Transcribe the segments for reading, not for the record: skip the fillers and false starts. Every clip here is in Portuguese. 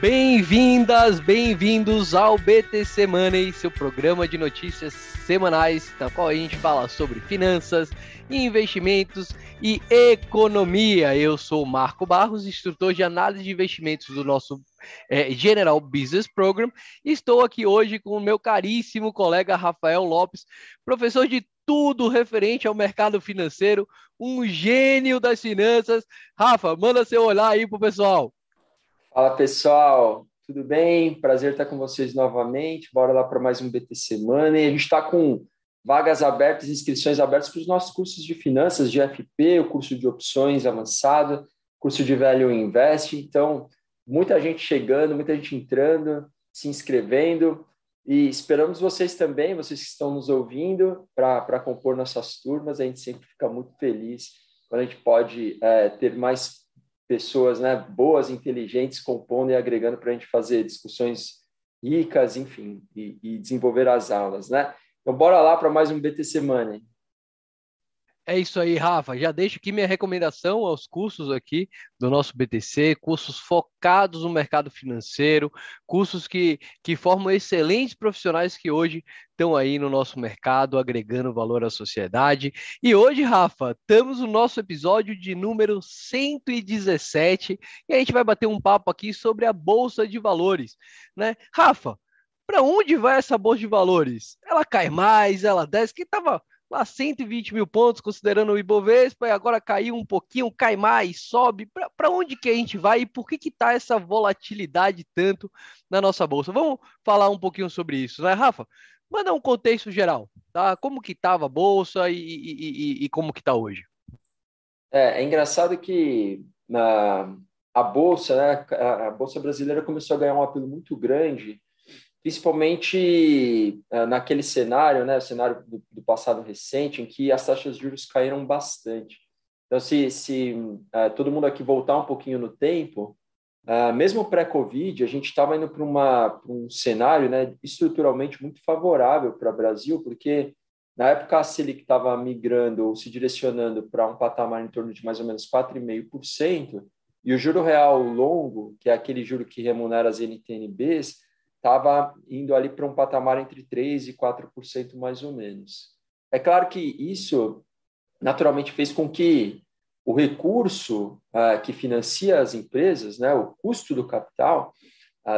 Bem-vindas, bem-vindos ao BTC Money, seu programa de notícias semanais, na qual a gente fala sobre finanças, investimentos e economia. Eu sou o Marco Barros, instrutor de análise de investimentos do nosso General Business Program. Estou aqui hoje com o meu caríssimo colega Rafael Lopes, professor de tudo referente ao mercado financeiro, um gênio das finanças. Rafa, manda seu olhar aí pro pessoal. Fala pessoal, tudo bem? Prazer estar com vocês novamente, bora lá para mais um BTC Money. A gente está com vagas abertas, inscrições abertas para os nossos cursos de finanças, de FP, o curso de opções avançado, curso de Value Invest, então muita gente chegando, muita gente entrando, se inscrevendo e esperamos vocês também, vocês que estão nos ouvindo, para compor nossas turmas. A gente sempre fica muito feliz quando a gente pode ter mais pessoas, né, boas, inteligentes, compondo e agregando para a gente fazer discussões ricas, enfim, e desenvolver as aulas, né? Então, bora lá para mais um BTC Money. É isso aí, Rafa. Já deixo aqui minha recomendação aos cursos aqui do nosso BTC, cursos focados no mercado financeiro, cursos que formam excelentes profissionais que hoje estão aí no nosso mercado, agregando valor à sociedade. E hoje, Rafa, estamos no nosso episódio de número 117 e a gente vai bater um papo aqui sobre a Bolsa de Valores, né? Rafa, para onde vai essa Bolsa de Valores? Ela cai mais, ela desce, que estava lá 120 mil pontos, considerando o Ibovespa, e agora caiu um pouquinho, cai mais, sobe. Para onde que a gente vai e por que está essa volatilidade tanto na nossa Bolsa? Vamos falar um pouquinho sobre isso, né, Rafa? Manda um contexto geral, tá? Como que estava a Bolsa e como que está hoje? É engraçado que a Bolsa, né, a Bolsa brasileira começou a ganhar um apelo muito grande, principalmente naquele cenário, né, o cenário do passado recente, em que as taxas de juros caíram bastante. Então, se todo mundo aqui voltar um pouquinho no tempo, mesmo pré-Covid, a gente estava indo para um cenário, né, estruturalmente muito favorável para o Brasil, porque na época a Selic estava migrando ou se direcionando para um patamar em torno de mais ou menos 4,5%, e o juro real longo, que é aquele juro que remunera as NTNBs, estava indo ali para um patamar entre 3% e 4% mais ou menos. É claro que isso naturalmente fez com que o recurso que financia as empresas, né, o custo do capital,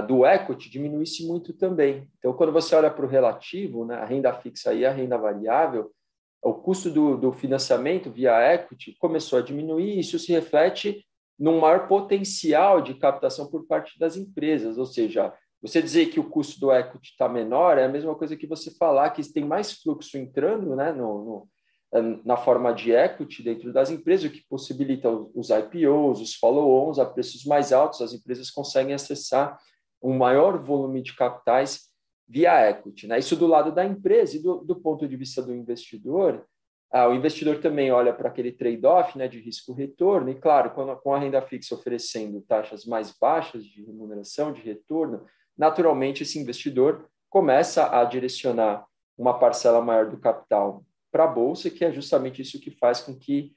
do equity, diminuísse muito também. Então, quando você olha para o relativo, né, a renda fixa e a renda variável, o custo do financiamento via equity começou a diminuir, e isso se reflete num maior potencial de captação por parte das empresas, ou seja, você dizer que o custo do equity está menor é a mesma coisa que você falar que tem mais fluxo entrando, né, na forma de equity dentro das empresas, o que possibilita os IPOs, os follow-ons a preços mais altos. As empresas conseguem acessar um maior volume de capitais via equity, né? Isso do lado da empresa. E do ponto de vista do investidor, o investidor também olha para aquele trade-off, né, de risco-retorno. E, claro, com a renda fixa oferecendo taxas mais baixas de remuneração, de retorno, naturalmente esse investidor começa a direcionar uma parcela maior do capital para a Bolsa, que é justamente isso que faz com que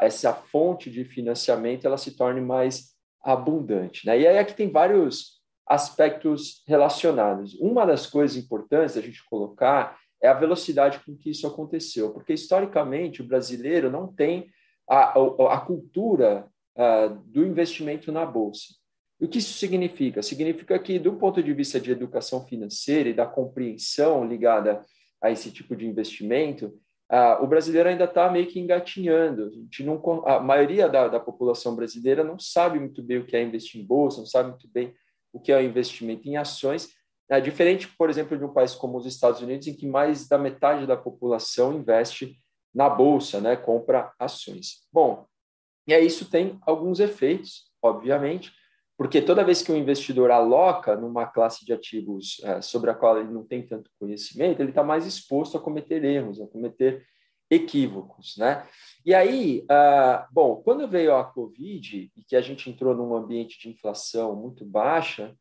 essa fonte de financiamento ela se torne mais abundante, né? E aí aqui tem vários aspectos relacionados. Uma das coisas importantes da gente colocar é a velocidade com que isso aconteceu, porque historicamente o brasileiro não tem a cultura do investimento na Bolsa. O que isso significa? Significa que, do ponto de vista de educação financeira e da compreensão ligada a esse tipo de investimento, o brasileiro ainda está meio que engatinhando. A maioria da população brasileira não sabe muito bem o que é investir em bolsa, não sabe muito bem o que é o investimento em ações. Diferente, por exemplo, de um país como os Estados Unidos, em que mais da metade da população investe na bolsa, né, compra ações. Bom, e aí isso tem alguns efeitos, obviamente, porque toda vez que o investidor aloca numa classe de ativos sobre a qual ele não tem tanto conhecimento, ele está mais exposto a cometer erros, a cometer equívocos, né? E aí, bom, quando veio a Covid e que a gente entrou num ambiente de inflação muito baixa,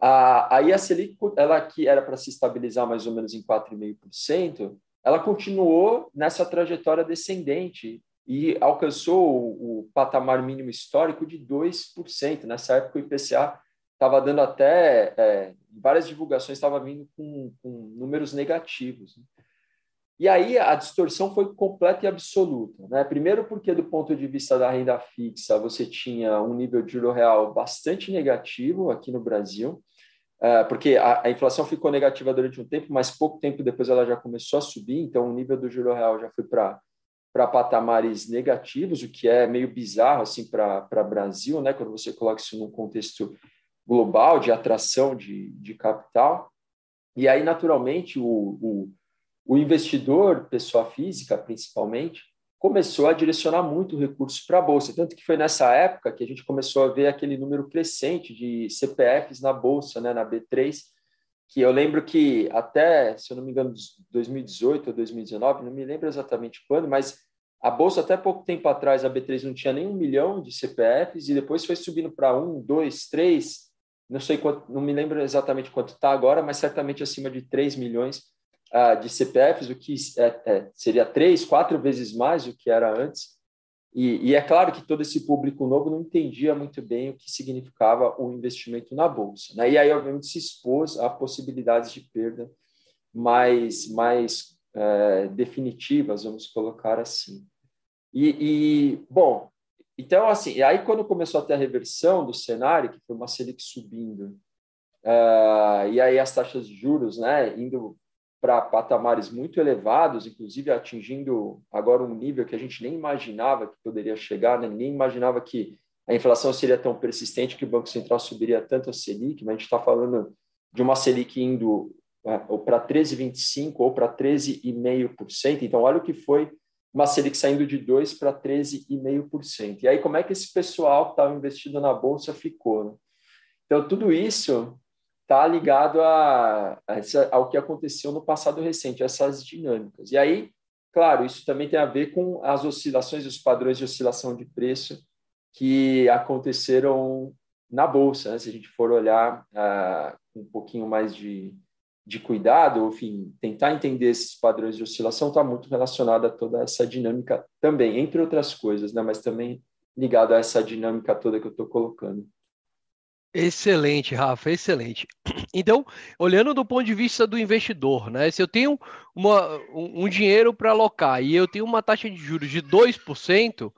aí a Selic, ela que era para se estabilizar mais ou menos em 4,5%, ela continuou nessa trajetória descendente e alcançou o patamar mínimo histórico de 2%. Nessa época, o IPCA estava dando até, várias divulgações estava vindo com números negativos. Né? E aí a distorção foi completa e absoluta. Né? Primeiro porque, do ponto de vista da renda fixa, você tinha um nível de juro real bastante negativo aqui no Brasil, porque a inflação ficou negativa durante um tempo, mas pouco tempo depois ela já começou a subir, então o nível do juro real já foi para patamares negativos, o que é meio bizarro assim, para o Brasil, né? Quando você coloca isso num contexto global de atração de capital. E aí, naturalmente, o investidor, pessoa física principalmente, começou a direcionar muito recurso para a Bolsa, tanto que foi nessa época que a gente começou a ver aquele número crescente de CPFs na Bolsa, né, na B3, que eu lembro que até, se eu não me engano, 2018 ou 2019, não me lembro exatamente quando, mas a Bolsa até pouco tempo atrás, a B3 não tinha nem 1 milhão de CPFs e depois foi subindo para 1, 2, 3, não sei quanto, não me lembro exatamente quanto está agora, mas certamente acima de 3 milhões de CPFs, o que seria 3, 4 vezes mais do que era antes. E é claro que todo esse público novo não entendia muito bem o que significava o investimento na Bolsa. Né? E aí, obviamente, se expôs a possibilidades de perda mais definitivas, vamos colocar assim. Bom, então, assim, e aí quando começou a ter a reversão do cenário, que foi uma Selic subindo, e aí as taxas de juros, né, indo para patamares muito elevados, inclusive atingindo agora um nível que a gente nem imaginava que poderia chegar, né? Nem imaginava que a inflação seria tão persistente, que o Banco Central subiria tanto a Selic, mas a gente está falando de uma Selic indo ou para 13,25% ou para 13,5%. Então, olha o que foi uma Selic saindo de 2% para 13,5%. E aí, como é que esse pessoal que estava investido na Bolsa ficou? Né? Então, tudo isso está ligado ao que aconteceu no passado recente, essas dinâmicas. E aí, claro, isso também tem a ver com as oscilações, os padrões de oscilação de preço que aconteceram na Bolsa, né? Se a gente for olhar com um pouquinho mais de cuidado, enfim, tentar entender esses padrões de oscilação, está muito relacionado a toda essa dinâmica também, entre outras coisas, né? Mas também ligado a essa dinâmica toda que eu estou colocando. Excelente, Rafa, excelente. Então, olhando do ponto de vista do investidor, né? Se eu tenho um dinheiro para alocar e eu tenho uma taxa de juros de 2%,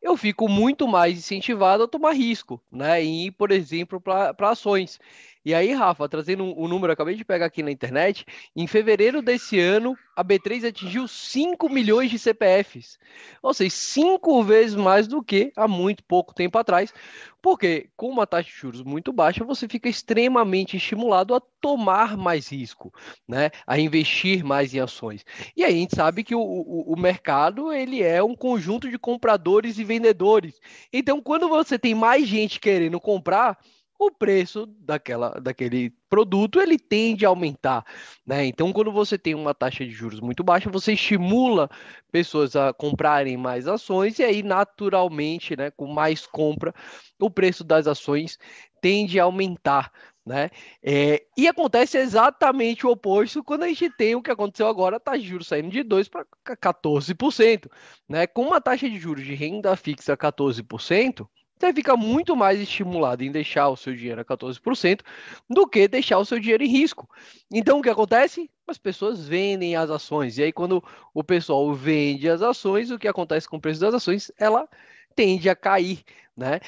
eu fico muito mais incentivado a tomar risco, né? E ir, por exemplo, para ações. E aí, Rafa, trazendo um número, eu acabei de pegar aqui na internet, em fevereiro desse ano, a B3 atingiu 5 milhões de CPFs. Ou seja, 5 vezes mais do que há muito pouco tempo atrás, porque com uma taxa de juros muito baixa, você fica extremamente estimulado a tomar mais risco, né? A investir mais em ações. E aí a gente sabe que o mercado, ele é um conjunto de compradores e vendedores. Então, quando você tem mais gente querendo comprar, o preço daquele produto, ele tende a aumentar, né? Então, quando você tem uma taxa de juros muito baixa, você estimula pessoas a comprarem mais ações e aí, naturalmente, né, com mais compra, o preço das ações tende a aumentar, né? E acontece exatamente o oposto quando a gente tem o que aconteceu agora, a taxa de juros saindo de 2% para 14%, né? Com uma taxa de juros de renda fixa 14%, você fica muito mais estimulado em deixar o seu dinheiro a 14% do que deixar o seu dinheiro em risco. Então, o que acontece? As pessoas vendem as ações. E aí, quando o pessoal vende as ações, o que acontece com o preço das ações? Ela tende a cair, né?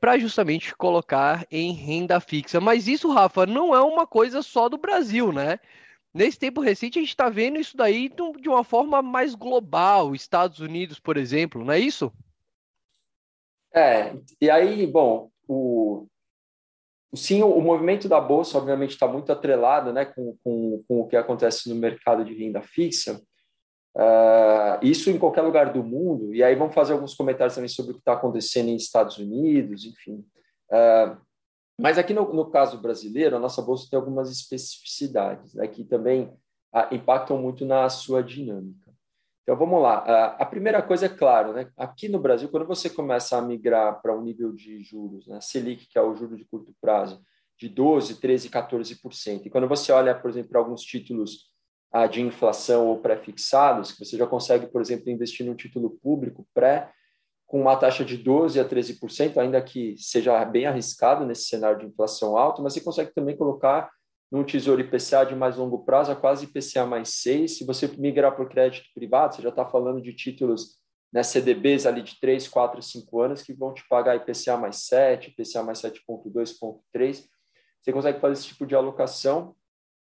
Para justamente colocar em renda fixa. Mas isso, Rafa, não é uma coisa só do Brasil, né? Nesse tempo recente, a gente está vendo isso daí de uma forma mais global. Estados Unidos, por exemplo, não é isso? E aí, bom, o movimento da Bolsa, obviamente, está muito atrelado, né, com o que acontece no mercado de renda fixa, isso em qualquer lugar do mundo, e aí vamos fazer alguns comentários também sobre o que está acontecendo em Estados Unidos, enfim. Mas aqui no caso brasileiro, a nossa Bolsa tem algumas especificidades, né, que também impactam muito na sua dinâmica. Então, vamos lá. A primeira coisa é claro, né? Aqui no Brasil, quando você começa a migrar para um nível de juros, né? Selic, que é o juro de curto prazo, de 12%, 13%, 14%. E quando você olha, por exemplo, para alguns títulos de inflação ou pré-fixados, que você já consegue, por exemplo, investir num título público pré com uma taxa de 12% a 13%, ainda que seja bem arriscado nesse cenário de inflação alta, mas você consegue também colocar num Tesouro IPCA de mais longo prazo a quase IPCA mais 6%. Se você migrar para o crédito privado, você já está falando de títulos, né, CDBs ali de 3, 4, 5 anos, que vão te pagar IPCA mais 7%, IPCA mais 7,2, 7,3%. Você consegue fazer esse tipo de alocação,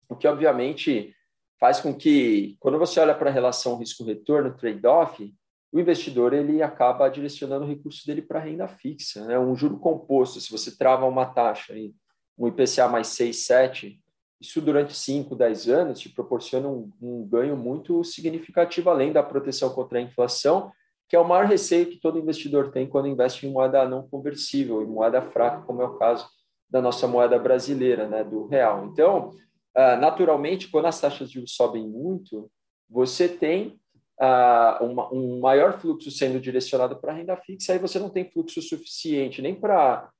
o que, obviamente, faz com que, quando você olha para a relação risco-retorno, trade-off, o investidor ele acaba direcionando o recurso dele para renda fixa, né? Um juro composto, se você trava uma taxa, um IPCA mais 6, 7, isso durante 5, 10 anos te proporciona um ganho muito significativo, além da proteção contra a inflação, que é o maior receio que todo investidor tem quando investe em moeda não conversível, em moeda fraca, como é o caso da nossa moeda brasileira, né, do real. Então, naturalmente, quando as taxas de juros sobem muito, você tem um maior fluxo sendo direcionado para a renda fixa, aí você não tem fluxo suficiente nem para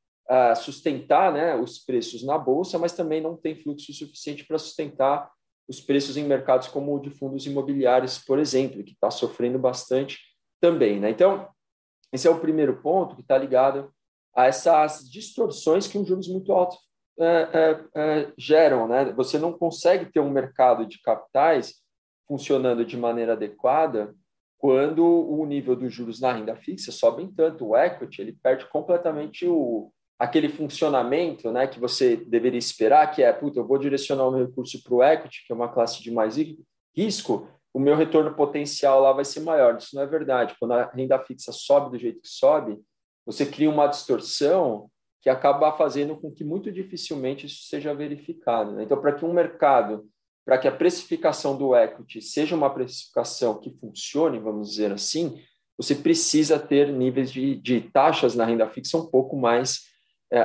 sustentar, né, os preços na Bolsa, mas também não tem fluxo suficiente para sustentar os preços em mercados como o de fundos imobiliários, por exemplo, que está sofrendo bastante também, né? Então, esse é o primeiro ponto que está ligado a essas distorções que os juros muito altos geram, né? Você não consegue ter um mercado de capitais funcionando de maneira adequada quando o nível dos juros na renda fixa sobe tanto, o equity ele perde completamente aquele funcionamento, né, que você deveria esperar, que é, eu vou direcionar o meu recurso para o equity, que é uma classe de mais risco, o meu retorno potencial lá vai ser maior. Isso não é verdade. Quando a renda fixa sobe do jeito que sobe, você cria uma distorção que acaba fazendo com que muito dificilmente isso seja verificado, né? Então, para que um mercado, para que a precificação do equity seja uma precificação que funcione, vamos dizer assim, você precisa ter níveis de taxas na renda fixa um pouco mais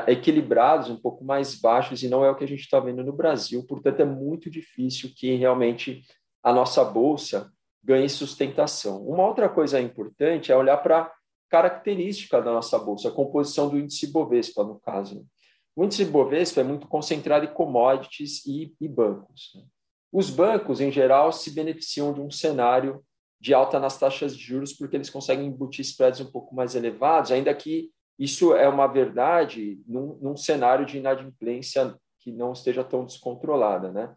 equilibrados, um pouco mais baixos, e não é o que a gente está vendo no Brasil. Portanto, é muito difícil que realmente a nossa Bolsa ganhe sustentação. Uma outra coisa importante é olhar para a característica da nossa Bolsa, a composição do índice Bovespa, no caso. O índice Bovespa é muito concentrado em commodities e bancos, né? Os bancos, em geral, se beneficiam de um cenário de alta nas taxas de juros porque eles conseguem embutir spreads um pouco mais elevados, ainda que isso é uma verdade num cenário de inadimplência que não esteja tão descontrolada, né?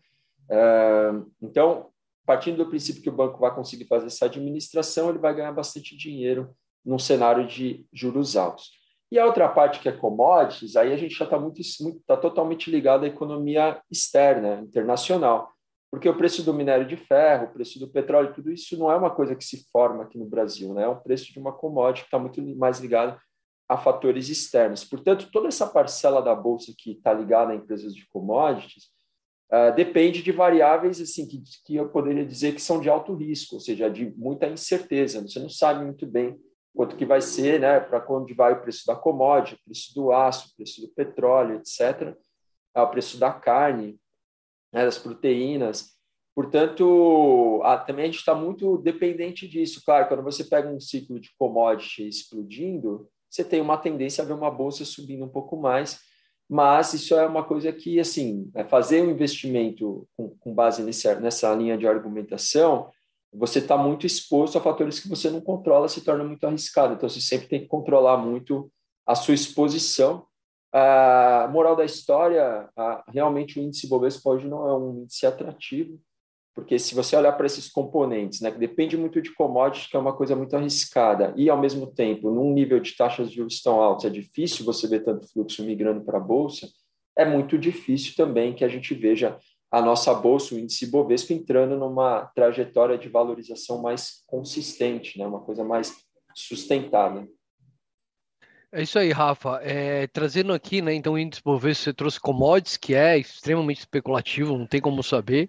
Então, partindo do princípio que o banco vai conseguir fazer essa administração, ele vai ganhar bastante dinheiro num cenário de juros altos. E a outra parte, que é commodities, aí a gente já está totalmente ligado à economia externa, internacional. Porque o preço do minério de ferro, o preço do petróleo, tudo isso não é uma coisa que se forma aqui no Brasil, né? É um preço de uma commodity que está muito mais ligado a fatores externos. Portanto, toda essa parcela da Bolsa que está ligada a empresas de commodities depende de variáveis assim, que eu poderia dizer que são de alto risco, ou seja, de muita incerteza. Você não sabe muito bem quanto que vai ser, né? Para quando vai o preço da commodity, o preço do aço, o preço do petróleo, etc., o preço da carne, né, das proteínas. Portanto, também a gente está muito dependente disso. Claro, quando você pega um ciclo de commodity explodindo, você tem uma tendência a ver uma Bolsa subindo um pouco mais, mas isso é uma coisa que, assim, fazer um investimento com base nessa linha de argumentação, você está muito exposto a fatores que você não controla, se torna muito arriscado. Então, você sempre tem que controlar muito a sua exposição. A moral da história, realmente o índice Bovespa hoje não é um índice atrativo, porque se você olhar para esses componentes, né, que depende muito de commodities, que é uma coisa muito arriscada, e ao mesmo tempo, num nível de taxas de juros tão altas, é difícil você ver tanto fluxo migrando para a Bolsa, é muito difícil também que a gente veja a nossa Bolsa, o índice Bovespa, entrando numa trajetória de valorização mais consistente, né, uma coisa mais sustentada. É isso aí, Rafa. Trazendo aqui, né, então, o índice Bovespa, você trouxe commodities, que é extremamente especulativo, não tem como saber,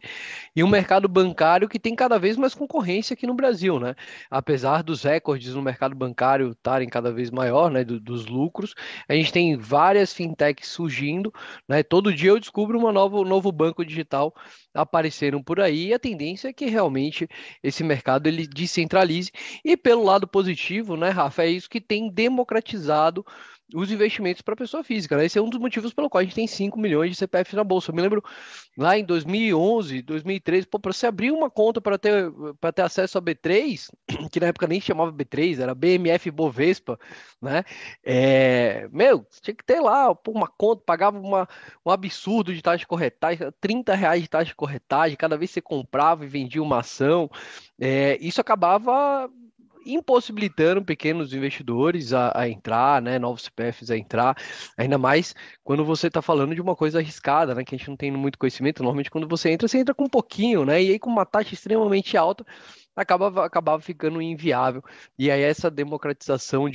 e um mercado bancário que tem cada vez mais concorrência aqui no Brasil, né? Apesar dos recordes no mercado bancário estarem cada vez maior, né, dos lucros, a gente tem várias fintechs surgindo, né? Todo dia eu descubro um novo banco digital apareceram por aí, e a tendência é que realmente esse mercado ele descentralize. E pelo lado positivo, né, Rafa, é isso que tem democratizado os investimentos para pessoa física, né? Esse é um dos motivos pelo qual a gente tem 5 milhões de CPFs na Bolsa. Eu me lembro lá em 2011, 2013, para você abrir uma conta para ter acesso a B3, que na época nem se chamava B3, era BMF Bovespa, né? Você tinha que ter lá uma conta, pagava um absurdo de taxa de corretagem, R$30 de taxa de corretagem, cada vez que você comprava e vendia uma ação. Isso acabava impossibilitando pequenos investidores a entrar, né, novos CPFs a entrar, ainda mais quando você está falando de uma coisa arriscada, né, que a gente não tem muito conhecimento. Normalmente quando você entra com um pouquinho, né, e aí com uma taxa extremamente alta, acabava ficando inviável. E aí essa democratização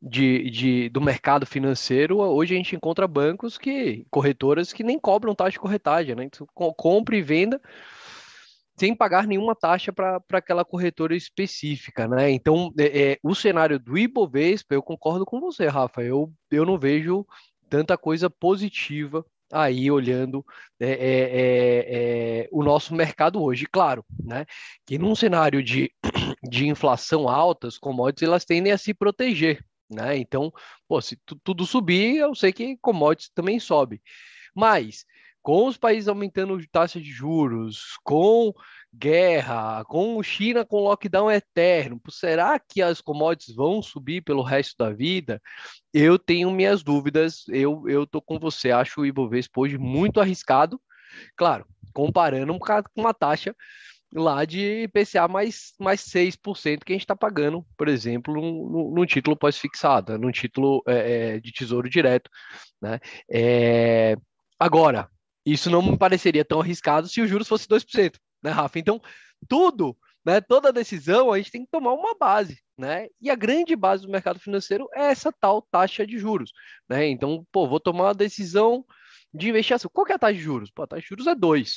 do mercado financeiro, hoje a gente encontra bancos corretoras que nem cobram taxa de corretagem, né, então compra e venda, sem pagar nenhuma taxa para aquela corretora específica, né? Então, o cenário do Ibovespa, eu concordo com você, Rafa, eu não vejo tanta coisa positiva aí olhando o nosso mercado hoje. Claro, né, que num cenário de inflação alta, as commodities elas tendem a se proteger, né? Então, se tudo subir, eu sei que commodities também sobe, mas com os países aumentando taxa de juros, com guerra, com China com lockdown eterno, será que as commodities vão subir pelo resto da vida? Eu tenho minhas dúvidas, eu tô com você, acho o Ibovespa hoje muito arriscado, claro, comparando com uma taxa lá de IPCA mais 6% que a gente está pagando, por exemplo, num título pós-fixado, num título de tesouro direto, né? Agora, isso não me pareceria tão arriscado se os juros fosse 2%, né, Rafa? Então, toda decisão, a gente tem que tomar uma base, né? E a grande base do mercado financeiro é essa tal taxa de juros, né? Então, vou tomar uma decisão de investir assim. Qual que é a taxa de juros? A taxa de juros é 2%.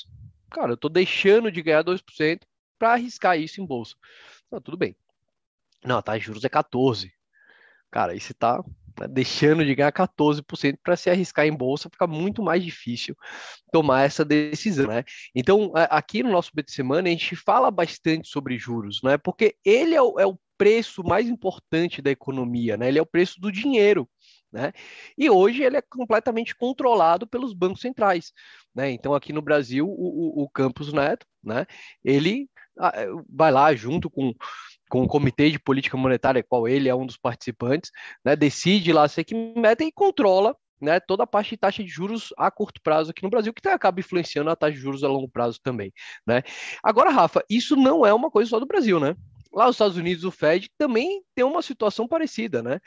Cara, eu tô deixando de ganhar 2% para arriscar isso em bolsa. Não, tudo bem. Não, a taxa de juros é 14%. Cara, aí você tá deixando de ganhar 14% para se arriscar em bolsa, fica muito mais difícil tomar essa decisão, né? Então, aqui no nosso BTC Money, a gente fala bastante sobre juros, né? Porque ele é o preço mais importante da economia, né? Ele é o preço do dinheiro, né? E hoje ele é completamente controlado pelos bancos centrais, né? Então, aqui no Brasil, o Campos Neto, né, ele vai lá junto com o Comitê de Política Monetária, qual ele é um dos participantes, né, decide lá se que meta e controla, né, toda a parte de taxa de juros a curto prazo aqui no Brasil, que acaba influenciando a taxa de juros a longo prazo também, né? Agora, Rafa, isso não é uma coisa só do Brasil, né? Lá nos Estados Unidos, o Fed também tem uma situação parecida, né?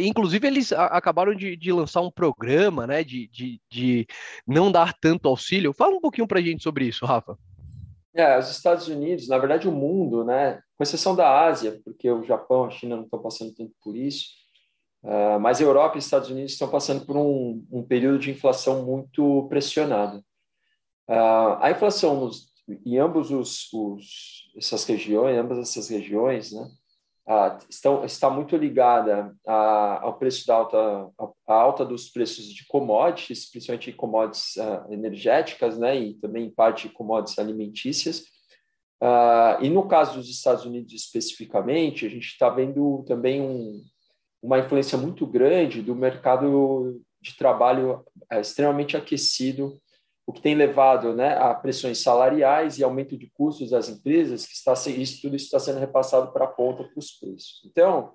Inclusive, eles acabaram de lançar um programa, né, de não dar tanto auxílio. Fala um pouquinho para a gente sobre isso, Rafa. Os Estados Unidos, na verdade o mundo, né, com exceção da Ásia, porque o Japão, a China não estão passando tanto por isso, mas a Europa e os Estados Unidos estão passando por um período de inflação muito pressionada. A inflação em ambos essas regiões, né, está muito ligada ao preço à alta dos preços de commodities, principalmente commodities energéticas, né, e também em parte commodities alimentícias. E no caso dos Estados Unidos especificamente, a gente está vendo também uma influência muito grande do mercado de trabalho extremamente aquecido, o que tem levado, né, a pressões salariais e aumento de custos das empresas, tudo isso está sendo repassado para a ponta, para os preços. Então,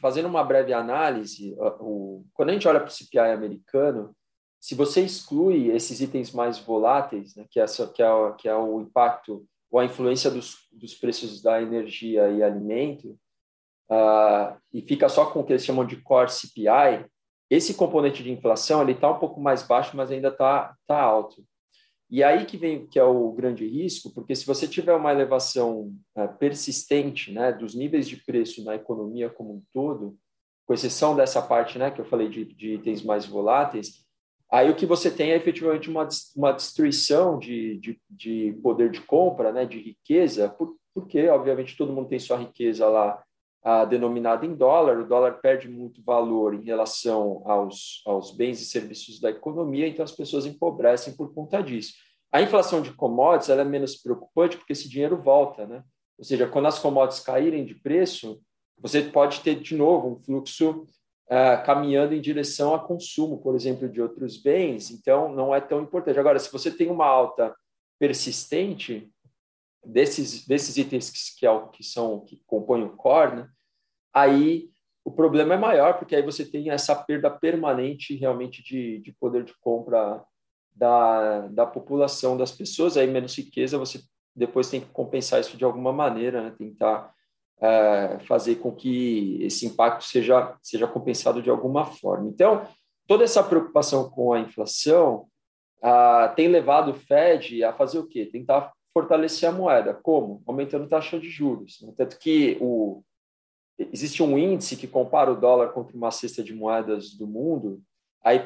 fazendo uma breve análise, quando a gente olha para o CPI americano, se você exclui esses itens mais voláteis, né, que é o impacto ou a influência dos preços da energia e alimento, e fica só com o que eles chamam de core CPI, esse componente de inflação ele está um pouco mais baixo, mas ainda está alto. E aí que é o grande risco, porque se você tiver uma elevação persistente, né, dos níveis de preço na economia como um todo, com exceção dessa parte, né, que eu falei de itens mais voláteis, aí o que você tem é efetivamente uma destruição de poder de compra, né, de riqueza, porque, obviamente, todo mundo tem sua riqueza lá denominada em dólar. O dólar perde muito valor em relação aos bens e serviços da economia, então as pessoas empobrecem por conta disso. A inflação de commodities ela é menos preocupante porque esse dinheiro volta, né? Ou seja, quando as commodities caírem de preço, você pode ter, de novo, um fluxo caminhando em direção a consumo, por exemplo, de outros bens. Então, não é tão importante. Agora, se você tem uma alta persistente desses itens que compõem o core, né, aí o problema é maior, porque aí você tem essa perda permanente realmente de poder de compra da população, das pessoas. Aí menos riqueza, você depois tem que compensar isso de alguma maneira, né? Tentar fazer com que esse impacto seja compensado de alguma forma. Então, toda essa preocupação com a inflação tem levado o Fed a fazer o quê? Tentar fortalecer a moeda. Como? Aumentando a taxa de juros. Tanto que existe um índice que compara o dólar contra uma cesta de moedas do mundo. Aí,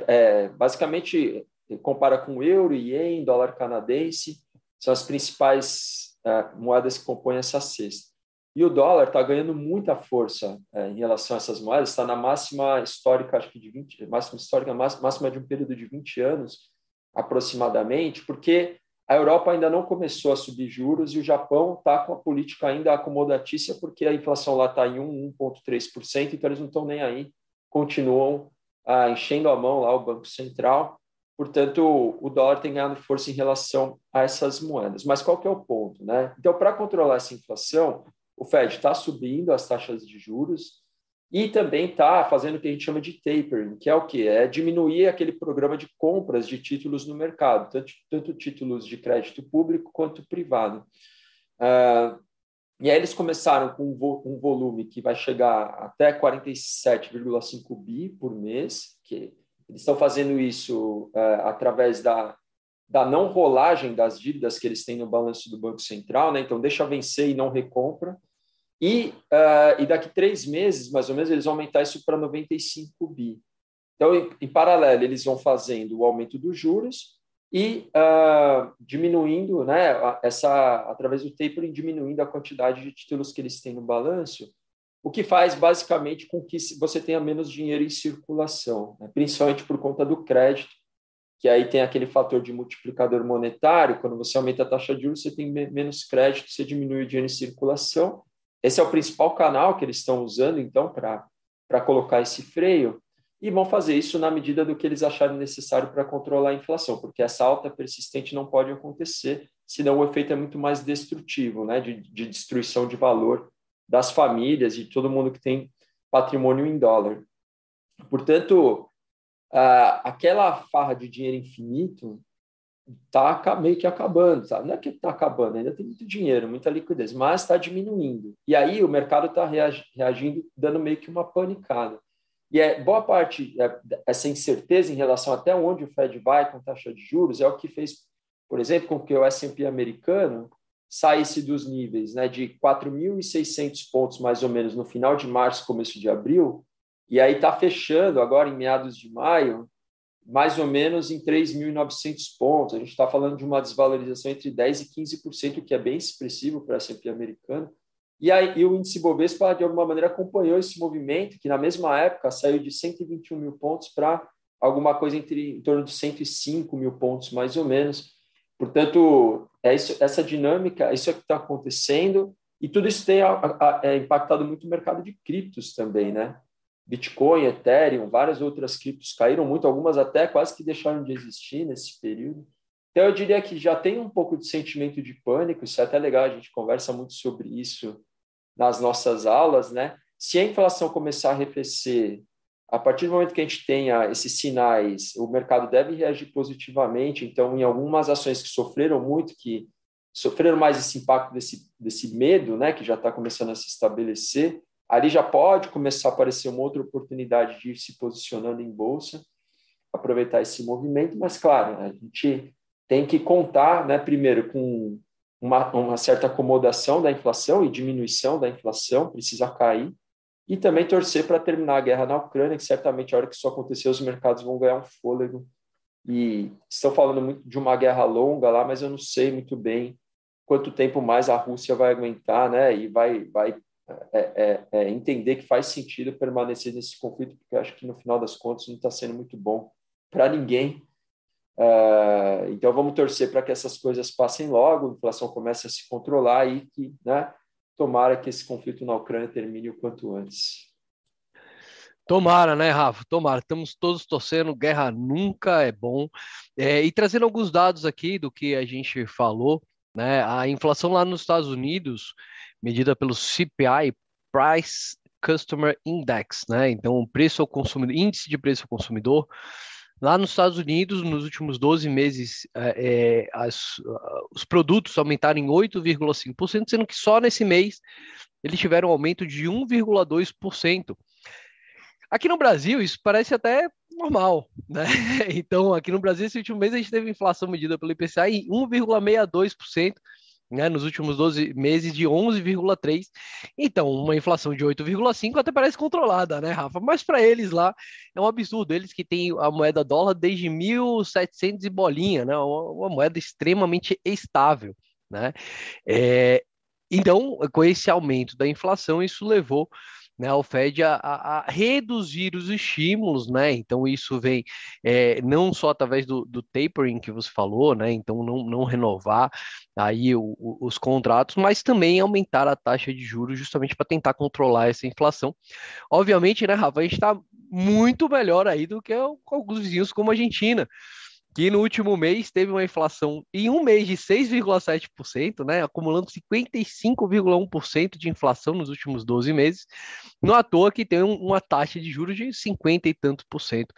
basicamente, compara com o euro, ien, dólar canadense, são as principais moedas que compõem essa cesta. E o dólar está ganhando muita força em relação a essas moedas, está na máxima histórica, acho que de 20, máxima de um período de 20 anos, aproximadamente, porque a Europa ainda não começou a subir juros e o Japão está com a política ainda acomodatícia, porque a inflação lá está em 1,3%, então eles não estão nem aí, continuam enchendo a mão lá o Banco Central. Portanto, o dólar tem ganhado força em relação a essas moedas. Mas qual que é o ponto, né? Então, para controlar essa inflação, o Fed está subindo as taxas de juros e também está fazendo o que a gente chama de tapering, que é o quê? É diminuir aquele programa de compras de títulos no mercado, tanto títulos de crédito público quanto privado. E aí eles começaram com um volume que vai chegar até 47,5 bi por mês, que eles estão fazendo isso através da não rolagem das dívidas que eles têm no balanço do Banco Central, né? Então, deixa vencer e não recompra. E daqui 3 meses, mais ou menos, eles vão aumentar isso para 95 bi. Então, em paralelo, eles vão fazendo o aumento dos juros e diminuindo, né, através do tapering, diminuindo a quantidade de títulos que eles têm no balanço, o que faz basicamente com que você tenha menos dinheiro em circulação, né? Principalmente por conta do crédito, que aí tem aquele fator de multiplicador monetário. Quando você aumenta a taxa de juros, você tem menos crédito, você diminui o dinheiro em circulação. Esse é o principal canal que eles estão usando, então, para colocar esse freio, e vão fazer isso na medida do que eles acharem necessário para controlar a inflação, porque essa alta persistente não pode acontecer, senão o efeito é muito mais destrutivo, né? de destruição de valor das famílias e de todo mundo que tem patrimônio em dólar. Portanto, aquela farra de dinheiro infinito está meio que acabando, tá? Não é que está acabando, ainda tem muito dinheiro, muita liquidez, mas está diminuindo. E aí o mercado está reagindo, dando meio que uma panicada. E boa parte essa incerteza em relação até onde o Fed vai com taxa de juros é o que fez, por exemplo, com que o S&P americano saísse dos níveis, né, de 4.600 pontos, mais ou menos, no final de março, começo de abril, e aí está fechando agora em meados de maio, mais ou menos em 3.900 pontos. A gente está falando de uma desvalorização entre 10% e 15%, que é bem expressivo para a S&P americana. E aí o índice Bovespa, de alguma maneira, acompanhou esse movimento, que na mesma época saiu de 121 mil pontos para alguma coisa em torno de 105 mil pontos, mais ou menos. Portanto, essa dinâmica, isso é o que está acontecendo, e tudo isso tem impactado muito o mercado de criptos também, né? Bitcoin, Ethereum, várias outras criptos caíram muito, algumas até quase que deixaram de existir nesse período. Então, eu diria que já tem um pouco de sentimento de pânico, isso é até legal, a gente conversa muito sobre isso nas nossas aulas, né? Se a inflação começar a arrefecer, a partir do momento que a gente tenha esses sinais, o mercado deve reagir positivamente. Então, em algumas ações que sofreram muito, que sofreram mais esse impacto desse medo, né, que já está começando a se estabelecer, ali já pode começar a aparecer uma outra oportunidade de ir se posicionando em bolsa, aproveitar esse movimento. Mas, claro, a gente tem que contar, né, primeiro, com uma certa acomodação da inflação e diminuição da inflação, precisa cair, e também torcer para terminar a guerra na Ucrânia, que certamente a hora que isso acontecer, os mercados vão ganhar um fôlego. E estão falando muito de uma guerra longa lá, mas eu não sei muito bem quanto tempo mais a Rússia vai aguentar, né? E vai entender que faz sentido permanecer nesse conflito, porque eu acho que, no final das contas, não está sendo muito bom para ninguém. Então, vamos torcer para que essas coisas passem logo, a inflação comece a se controlar e que, né, Tomara que esse conflito na Ucrânia termine o quanto antes. Tomara, né, Rafa? Tomara. Estamos todos torcendo. Guerra nunca é bom. E trazendo alguns dados aqui do que a gente falou, né? A inflação lá nos Estados Unidos, medida pelo CPI, Price Customer Index, né? Então, o preço ao consumidor, índice de preço ao consumidor. Lá nos Estados Unidos, nos últimos 12 meses, os produtos aumentaram em 8,5%, sendo que só nesse mês eles tiveram um aumento de 1,2%. Aqui no Brasil, isso parece até normal, né? Então, aqui no Brasil, esse último mês, a gente teve inflação medida pelo IPCA em 1,62%, né? Nos últimos 12 meses, de 11,3%. Então, uma inflação de 8,5% até parece controlada, né, Rafa? Mas para eles lá, é um absurdo. Eles que têm a moeda dólar desde 1700 e bolinha, né? Uma moeda extremamente estável, né? Então, com esse aumento da inflação, isso levou... né, o Fed a reduzir os estímulos, né? Então isso vem não só através do tapering que você falou, né? Então não renovar aí os contratos, mas também aumentar a taxa de juros justamente para tentar controlar essa inflação. Obviamente, né, Rafa, a gente está muito melhor aí do que alguns vizinhos como a Argentina, que no último mês teve uma inflação em um mês de 6,7%, né, acumulando 55,1% de inflação nos últimos 12 meses, não à toa que tem uma taxa de juros de 50 e tantos por cento,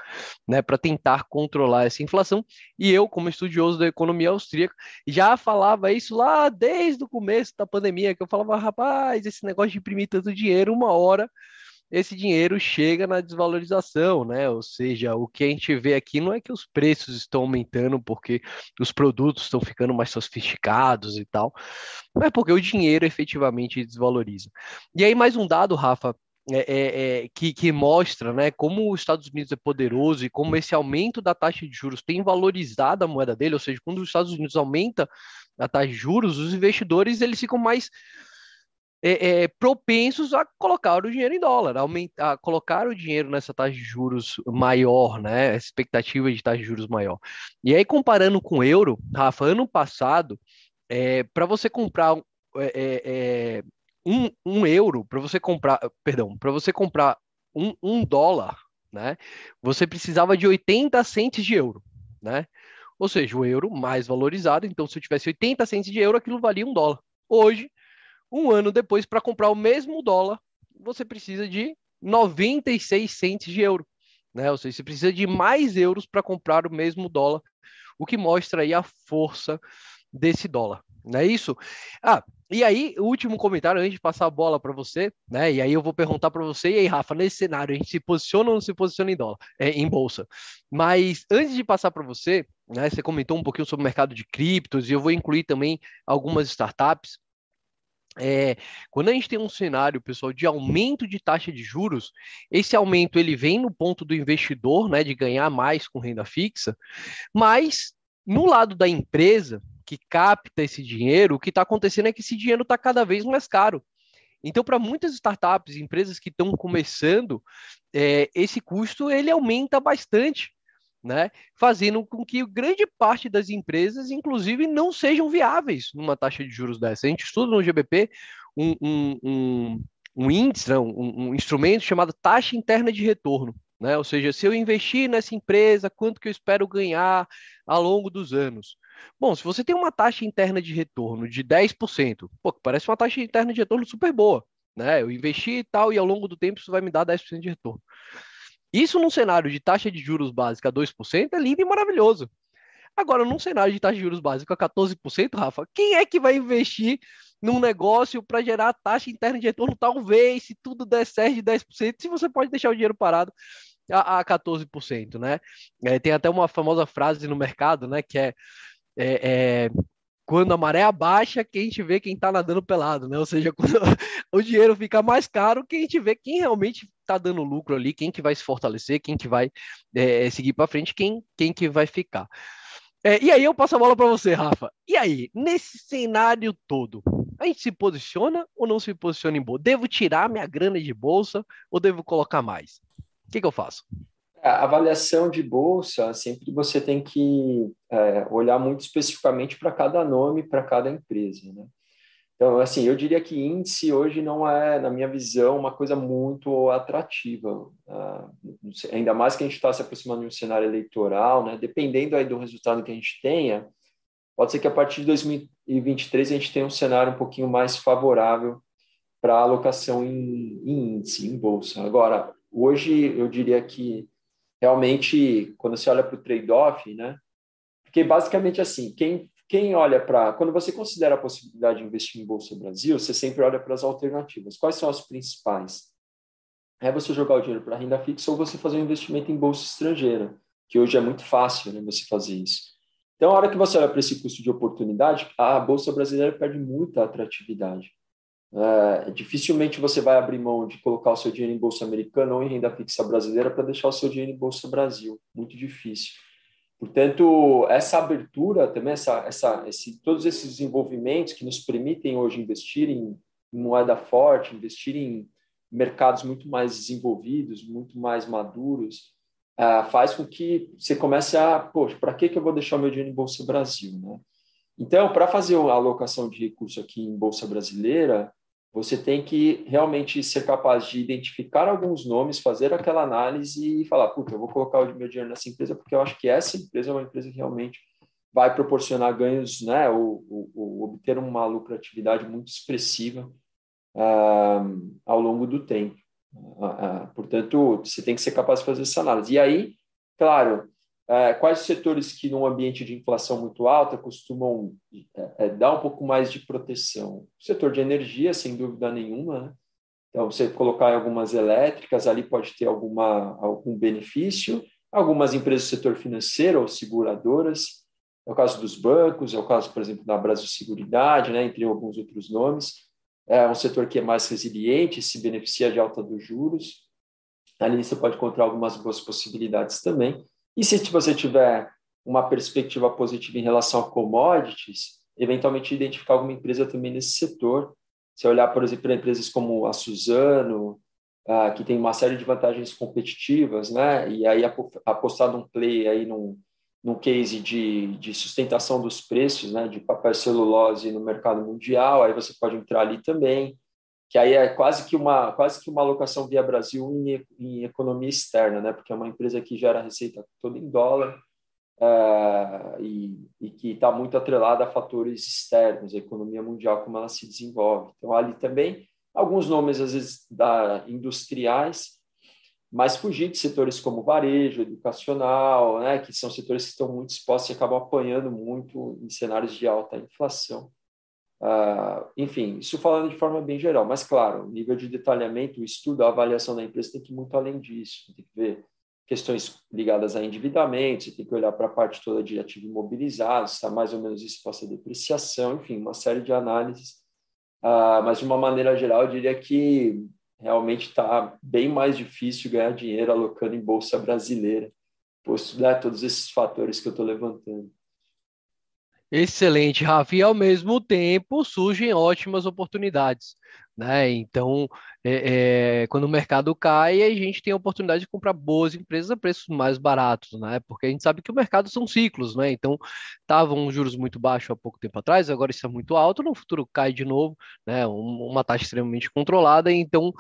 né, para tentar controlar essa inflação. E eu, como estudioso da economia austríaca, já falava isso lá desde o começo da pandemia, que eu falava, rapaz, esse negócio de imprimir tanto dinheiro, uma hora... esse dinheiro chega na desvalorização, né? Ou seja, o que a gente vê aqui não é que os preços estão aumentando porque os produtos estão ficando mais sofisticados e tal, mas porque o dinheiro efetivamente desvaloriza. E aí mais um dado, Rafa, que mostra, né, como os Estados Unidos é poderoso e como esse aumento da taxa de juros tem valorizado a moeda dele, ou seja, quando os Estados Unidos aumenta a taxa de juros, os investidores eles ficam mais... propensos a colocar o dinheiro em dólar, a colocar o dinheiro nessa taxa de juros maior, né? Essa expectativa de taxa de juros maior. E aí, comparando com o euro, Rafa, ano passado, para você comprar um euro, para você comprar um dólar, né? Você precisava de 80 centes de euro, né? Ou seja, o euro mais valorizado. Então, se eu tivesse 80 centes de euro, aquilo valia $1. Hoje, um ano depois, para comprar o mesmo dólar, você precisa de 96 centes de euro, né? Ou seja, você precisa de mais euros para comprar o mesmo dólar, o que mostra aí a força desse dólar, não é isso? E aí, o último comentário, antes de passar a bola para você, né? E aí eu vou perguntar para você, e aí, Rafa, nesse cenário, a gente se posiciona ou não se posiciona em dólar, em bolsa? Mas antes de passar para você, né? Você comentou um pouquinho sobre o mercado de criptos, e eu vou incluir também algumas startups. Quando a gente tem um cenário, pessoal, de aumento de taxa de juros, esse aumento ele vem no ponto do investidor, né, de ganhar mais com renda fixa, mas no lado da empresa que capta esse dinheiro, o que está acontecendo é que esse dinheiro está cada vez mais caro. Então, para muitas startups, empresas que estão começando, esse custo ele aumenta bastante, né, fazendo com que grande parte das empresas, inclusive, não sejam viáveis numa taxa de juros dessa. A gente estuda no GBP um índice, um instrumento chamado taxa interna de retorno, né? Ou seja, se eu investir nessa empresa, quanto que eu espero ganhar ao longo dos anos? Bom, se você tem uma taxa interna de retorno de 10%, pô, parece uma taxa interna de retorno super boa, né? Eu investi e tal, e ao longo do tempo isso vai me dar 10% de retorno. Isso num cenário de taxa de juros básica a 2% é lindo e maravilhoso. Agora, num cenário de taxa de juros básica a 14%, Rafa, quem é que vai investir num negócio para gerar taxa interna de retorno? Talvez, se tudo der certo, de 10%, se você pode deixar o dinheiro parado a 14%, né? Tem até uma famosa frase no mercado, né, que quando a maré abaixa, que a gente vê quem está nadando pelado, né? Ou seja, quando o dinheiro fica mais caro, que a gente vê quem realmente está dando lucro ali, quem que vai se fortalecer, quem que vai seguir para frente, quem que vai ficar. E aí eu passo a bola para você, Rafa. E aí, nesse cenário todo, a gente se posiciona ou não se posiciona em bolsa? Devo tirar minha grana de bolsa ou devo colocar mais? O que eu faço? A avaliação de bolsa, sempre você tem que olhar muito especificamente para cada nome, para cada empresa, né? Então, assim, eu diria que índice hoje não é, na minha visão, uma coisa muito atrativa. Ainda mais que a gente está se aproximando de um cenário eleitoral, né? Dependendo aí do resultado que a gente tenha, pode ser que a partir de 2023 a gente tenha um cenário um pouquinho mais favorável para alocação em índice, em bolsa. Agora, hoje eu diria que realmente, quando você olha para o trade-off, né? Porque basicamente assim, quem olha para... Quando você considera a possibilidade de investir em Bolsa Brasil, você sempre olha para as alternativas. Quais são as principais? É você jogar o dinheiro para renda fixa ou você fazer um investimento em Bolsa Estrangeira, que hoje é muito fácil, né, você fazer isso. Então, a hora que você olha para esse custo de oportunidade, a Bolsa Brasileira perde muita atratividade. Dificilmente você vai abrir mão de colocar o seu dinheiro em Bolsa Americana ou em renda fixa brasileira para deixar o seu dinheiro em Bolsa Brasil. Muito difícil. Portanto, essa abertura também, todos esses desenvolvimentos que nos permitem hoje investir em moeda forte, investir em mercados muito mais desenvolvidos, muito mais maduros, faz com que você comece a, poxa, para que eu vou deixar o meu dinheiro em Bolsa Brasil, né? Então, para fazer a alocação de recurso aqui em Bolsa Brasileira, você tem que realmente ser capaz de identificar alguns nomes, fazer aquela análise e falar, puta, eu vou colocar o meu dinheiro nessa empresa porque eu acho que essa empresa é uma empresa que realmente vai proporcionar ganhos, né, ou obter uma lucratividade muito expressiva ao longo do tempo. Portanto, você tem que ser capaz de fazer essa análise. E aí, claro, quais os setores que num ambiente de inflação muito alta costumam dar um pouco mais de proteção? O setor de energia, sem dúvida nenhuma, né? Então, você colocar em algumas elétricas, ali pode ter algum benefício. Algumas empresas do setor financeiro ou seguradoras, é o caso dos bancos, é o caso, por exemplo, da Brasil Seguridade, né? Entre alguns outros nomes. É um setor que é mais resiliente, se beneficia de alta dos juros. Ali você pode encontrar algumas boas possibilidades também. E se você tiver uma perspectiva positiva em relação a commodities, eventualmente identificar alguma empresa também nesse setor. Se olhar, por exemplo, para empresas como a Suzano, que tem uma série de vantagens competitivas, né? E aí apostar num play, aí num case de sustentação dos preços, né? De papel e celulose no mercado mundial, aí você pode entrar ali também, que aí é quase que uma alocação via Brasil em economia externa, né? Porque é uma empresa que gera receita toda em dólar e que está muito atrelada a fatores externos, a economia mundial, como ela se desenvolve. Então, ali também, alguns nomes, às vezes, industriais, mas fugir de setores como varejo, educacional, né? Que são setores que estão muito expostos e acabam apanhando muito em cenários de alta inflação. Enfim, isso falando de forma bem geral, mas claro, o nível de detalhamento, o estudo, a avaliação da empresa tem que ir muito além disso, tem que ver questões ligadas a endividamento, você tem que olhar para a parte toda de ativo imobilizado, se está mais ou menos exposta à depreciação, enfim, uma série de análises, mas de uma maneira geral eu diria que realmente está bem mais difícil ganhar dinheiro alocando em Bolsa Brasileira, posto, né, todos esses fatores que eu estou levantando. Excelente, Rafa, e ao mesmo tempo surgem ótimas oportunidades, né? Então, quando o mercado cai, a gente tem a oportunidade de comprar boas empresas a preços mais baratos, né? Porque a gente sabe que o mercado são ciclos, né? Então, estavam juros muito baixos há pouco tempo atrás, agora está muito alto, no futuro cai de novo, né? Uma taxa extremamente controlada, então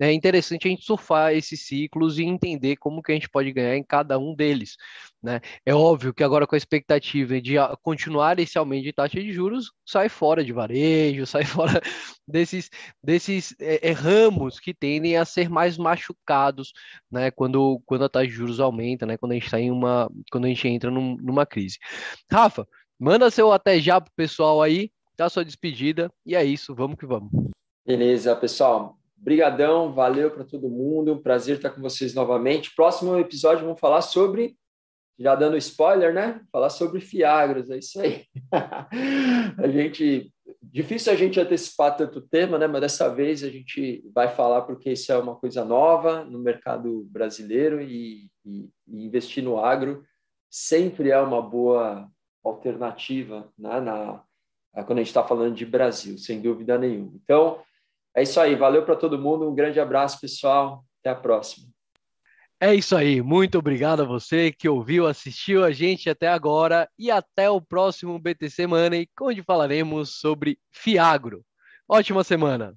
é interessante a gente surfar esses ciclos e entender como que a gente pode ganhar em cada um deles, né? É óbvio que agora com a expectativa de continuar esse aumento de taxa de juros, sai fora de varejo, sai fora desses ramos que tendem a ser mais machucados, né? Quando a taxa de juros aumenta, né? Quando a gente entra numa crise. Rafa, manda seu até já pro pessoal aí, dá sua despedida e é isso, vamos que vamos. Beleza, pessoal. Obrigadão, valeu para todo mundo, prazer estar com vocês novamente. Próximo episódio vamos falar sobre, já dando spoiler, né? Falar sobre Fiagros, é isso aí. Difícil a gente antecipar tanto tema, né? Mas dessa vez a gente vai falar porque isso é uma coisa nova no mercado brasileiro e investir no agro sempre é uma boa alternativa, né? Quando a gente está falando de Brasil, sem dúvida nenhuma. Então, é isso aí, valeu para todo mundo, um grande abraço, pessoal, até a próxima. É isso aí, muito obrigado a você que ouviu, assistiu a gente até agora e até o próximo BTC Money, onde falaremos sobre Fiagro. Ótima semana!